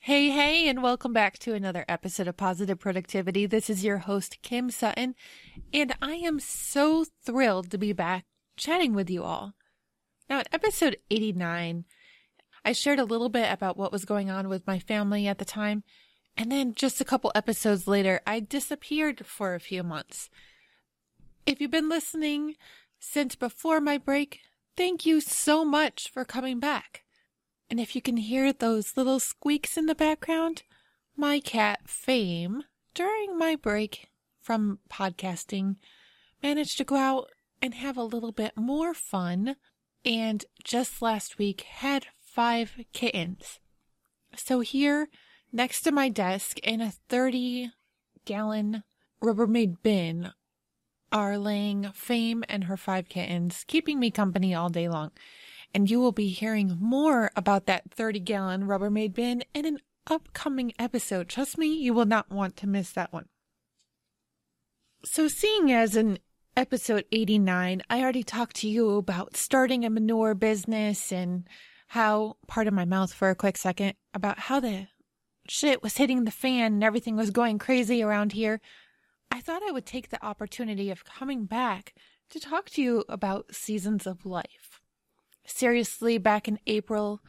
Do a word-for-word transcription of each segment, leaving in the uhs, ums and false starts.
Hey, hey, and welcome back to another episode of Positive Productivity. This is your host, Kim Sutton, and I am so thrilled to be back chatting with you all. Now, in episode eighty-nine, I shared a little bit about what was going on with my family at the time, and then just a couple episodes later, I disappeared for a few months. If you've been listening since before my break, thank you so much for coming back. And if you can hear those little squeaks in the background, my cat, Fame, during my break from podcasting, managed to go out and have a little bit more fun, and just last week had five kittens. So here, next to my desk, in a thirty-gallon Rubbermaid bin, are laying Fame and her five kittens, keeping me company all day long. And you will be hearing more about that thirty-gallon Rubbermaid bin in an upcoming episode. Trust me, you will not want to miss that one. So seeing as in episode eighty-nine, I already talked to you about starting a manure business and how, pardon my mouth for a quick second, about how the shit was hitting the fan and everything was going crazy around here, I thought I would take the opportunity of coming back to talk to you about seasons of life. Seriously, back in April,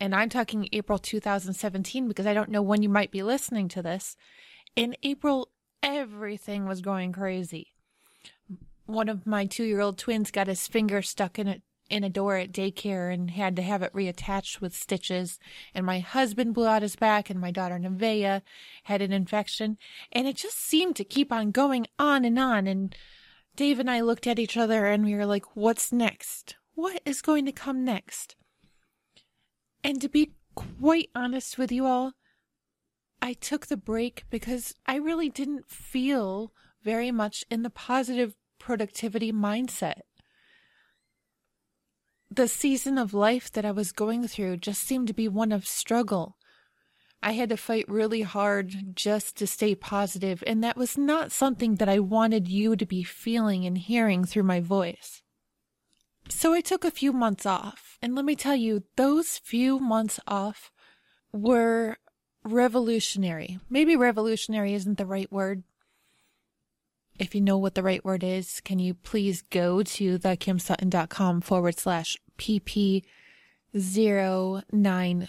and I'm talking April two thousand seventeen because I don't know when you might be listening to this. In April, everything was going crazy. One of my two-year-old twins got his finger stuck in a, in a door at daycare and had to have it reattached with stitches. And my husband blew out his back, and my daughter Nevaeh had an infection. And it just seemed to keep on going on and on. And Dave and I looked at each other, and we were like, what's next? What is going to come next? And to be quite honest with you all, I took the break because I really didn't feel very much in the positive productivity mindset. The season of life that I was going through just seemed to be one of struggle. I had to fight really hard just to stay positive, and that was not something that I wanted you to be feeling and hearing through my voice. So I took a few months off, and let me tell you, those few months off were revolutionary. Maybe revolutionary isn't the right word. If you know what the right word is, can you please go to thekimsutton.com forward slash pp093 and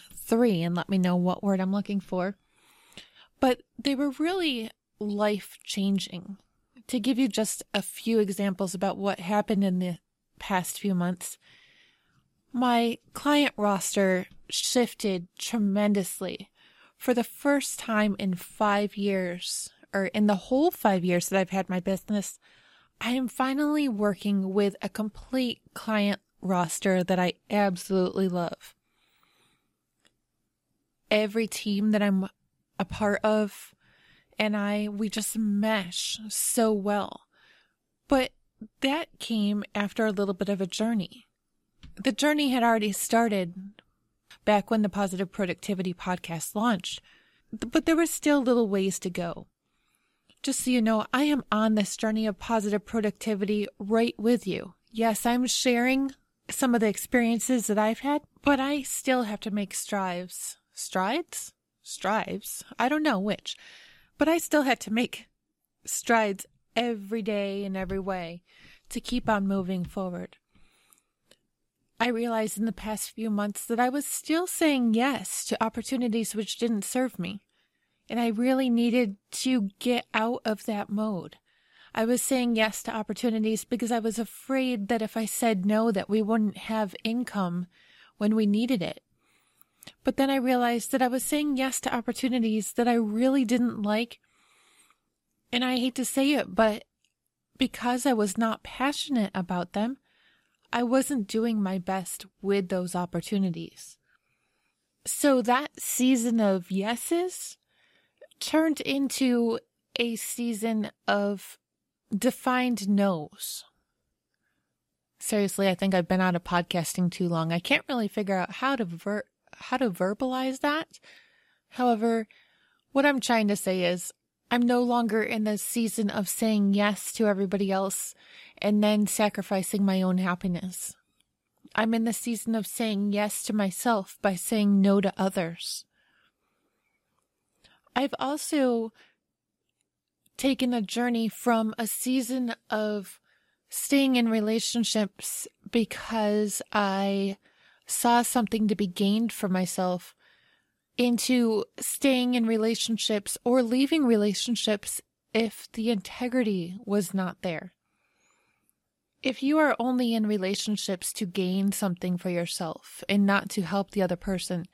let me know what word I'm looking for. But they were really life-changing. To give you just a few examples about what happened in the past few months, my client roster shifted tremendously. For the first time in five years, or in the whole five years that I've had my business, I am finally working with a complete client roster that I absolutely love. Every team that I'm a part of and I, we just mesh so well. But that came after a little bit of a journey. The journey had already started back when the Positive Productivity Podcast launched, but there were still little ways to go. Just so you know, I am on this journey of positive productivity right with you. Yes, I'm sharing some of the experiences that I've had, but I still have to make strides. Strides? Strives? I don't know which, but I still had to make strides every day in every way to keep on moving forward. I realized in the past few months that I was still saying yes to opportunities which didn't serve me, and I really needed to get out of that mode. I was saying yes to opportunities because I was afraid that if I said no, that we wouldn't have income when we needed it. But then I realized that I was saying yes to opportunities that I really didn't like. And I hate to say it, but because I was not passionate about them, I wasn't doing my best with those opportunities. So that season of yeses turned into a season of defined no's. Seriously, I think I've been out of podcasting too long. I can't really figure out how to ver- how to verbalize that. However, what I'm trying to say is I'm no longer in the season of saying yes to everybody else and then sacrificing my own happiness. I'm in the season of saying yes to myself by saying no to others. I've also taken a journey from a season of staying in relationships because I saw something to be gained for myself into staying in relationships or leaving relationships if the integrity was not there. If you are only in relationships to gain something for yourself and not to help the other person,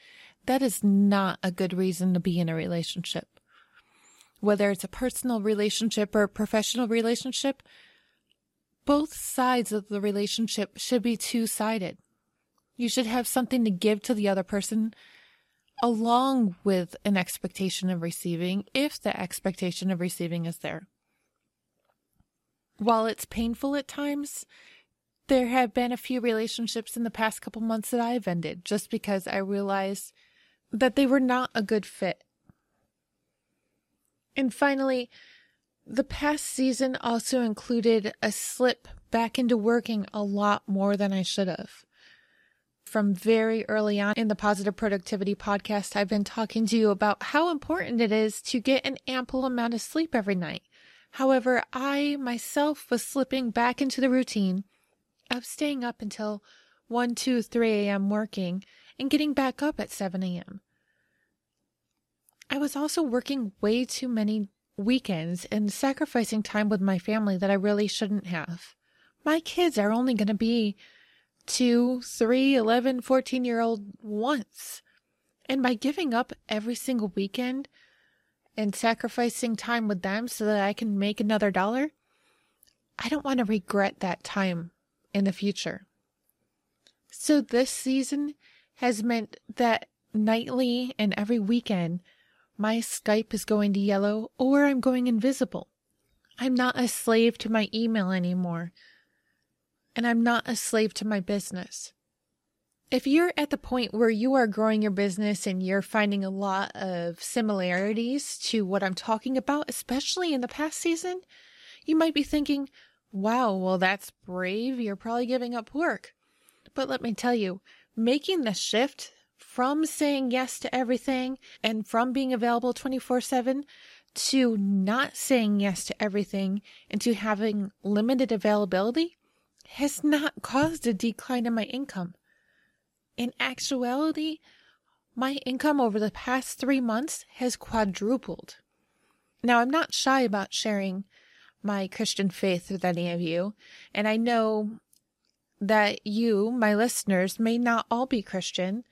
that is not a good reason to be in a relationship. Whether it's a personal relationship or a professional relationship, both sides of the relationship should be two-sided. You should have something to give to the other person along with an expectation of receiving, if the expectation of receiving is there. While it's painful at times, there have been a few relationships in the past couple months that I've ended just because I realized that they were not a good fit. And finally, the past season also included a slip back into working a lot more than I should have. From very early on in the Positive Productivity podcast, I've been talking to you about how important it is to get an ample amount of sleep every night. However, I myself was slipping back into the routine of staying up until one, two, three a.m. working and getting back up at seven a.m. I was also working way too many weekends and sacrificing time with my family that I really shouldn't have. My kids are only going to be two, three, eleven, fourteen-year-old once. And by giving up every single weekend and sacrificing time with them so that I can make another dollar, I don't want to regret that time in the future. So this season has meant that nightly and every weekend, my Skype is going to yellow or I'm going invisible. I'm not a slave to my email anymore. And I'm not a slave to my business. If you're at the point where you are growing your business and you're finding a lot of similarities to what I'm talking about, especially in the past season, you might be thinking, wow, well, that's brave. You're probably giving up work. But let me tell you, making the shift from saying yes to everything and from being available twenty-four seven to not saying yes to everything and to having limited availability has not caused a decline in my income. In actuality, my income over the past three months has quadrupled. Now, I'm not shy about sharing my Christian faith with any of you, and I know that you, my listeners, may not all be Christian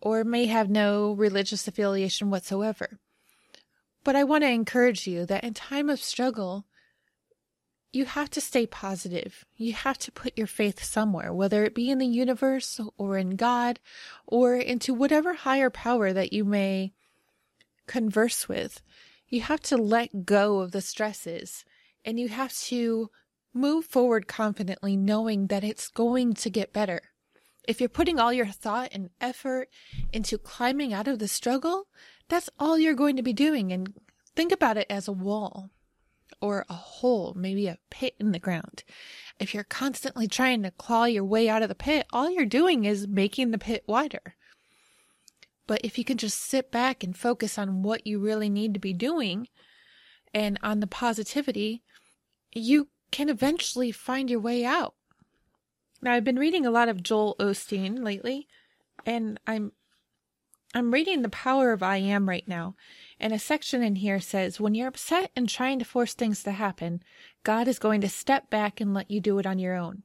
or may have no religious affiliation whatsoever. But I want to encourage you that in time of struggle, you have to stay positive. You have to put your faith somewhere, whether it be in the universe or in God or into whatever higher power that you may converse with. You have to let go of the stresses and you have to move forward confidently knowing that it's going to get better. If you're putting all your thought and effort into climbing out of the struggle, that's all you're going to be doing. And think about it as a wall. Or a hole, maybe a pit in the ground. If you're constantly trying to claw your way out of the pit, all you're doing is making the pit wider. But if you can just sit back and focus on what you really need to be doing and on the positivity, you can eventually find your way out. Now, I've been reading a lot of Joel Osteen lately, and I'm I'm reading The Power of I Am right now, and a section in here says, when you're upset and trying to force things to happen, God is going to step back and let you do it on your own.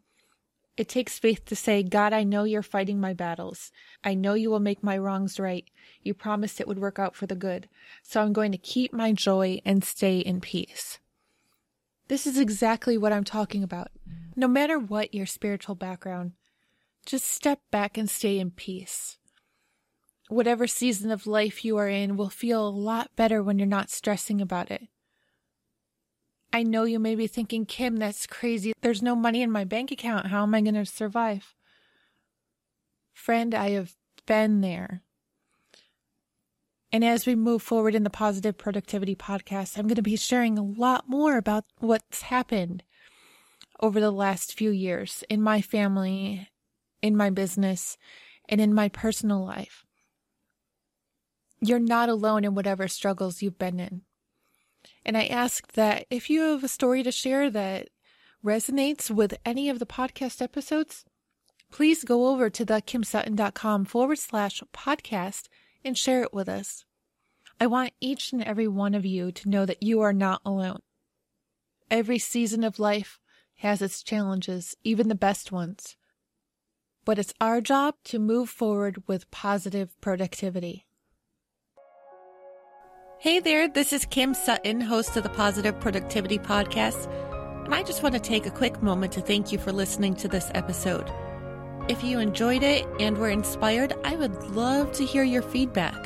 It takes faith to say, God, I know you're fighting my battles. I know you will make my wrongs right. You promised it would work out for the good. So I'm going to keep my joy and stay in peace. This is exactly what I'm talking about. No matter what your spiritual background, Just step back and stay in peace. Whatever season of life you are in will feel a lot better when you're not stressing about it. I know you may be thinking, Kim, that's crazy. There's no money in my bank account. How am I going to survive? Friend, I have been there. And as we move forward in the Positive Productivity Podcast, I'm going to be sharing a lot more about what's happened over the last few years in my family, in my business, and in my personal life. You're not alone in whatever struggles you've been in. And I ask that if you have a story to share that resonates with any of the podcast episodes, please go over to thekimsutton.com forward slash podcast and share it with us. I want each and every one of you to know that you are not alone. Every season of life has its challenges, even the best ones. But it's our job to move forward with positive productivity. Hey there, this is Kim Sutton, host of the Positive Productivity Podcast, and I just want to take a quick moment to thank you for listening to this episode. If you enjoyed it and were inspired, I would love to hear your feedback.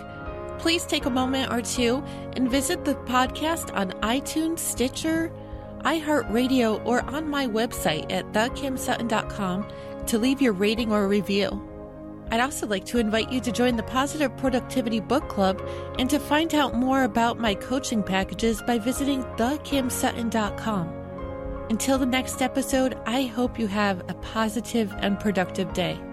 Please take a moment or two and visit the podcast on iTunes, Stitcher, iHeartRadio, or on my website at the kim sutton dot com to leave your rating or review. I'd also like to invite you to join the Positive Productivity Book Club and to find out more about my coaching packages by visiting the kim sutton dot com. Until the next episode, I hope you have a positive and productive day.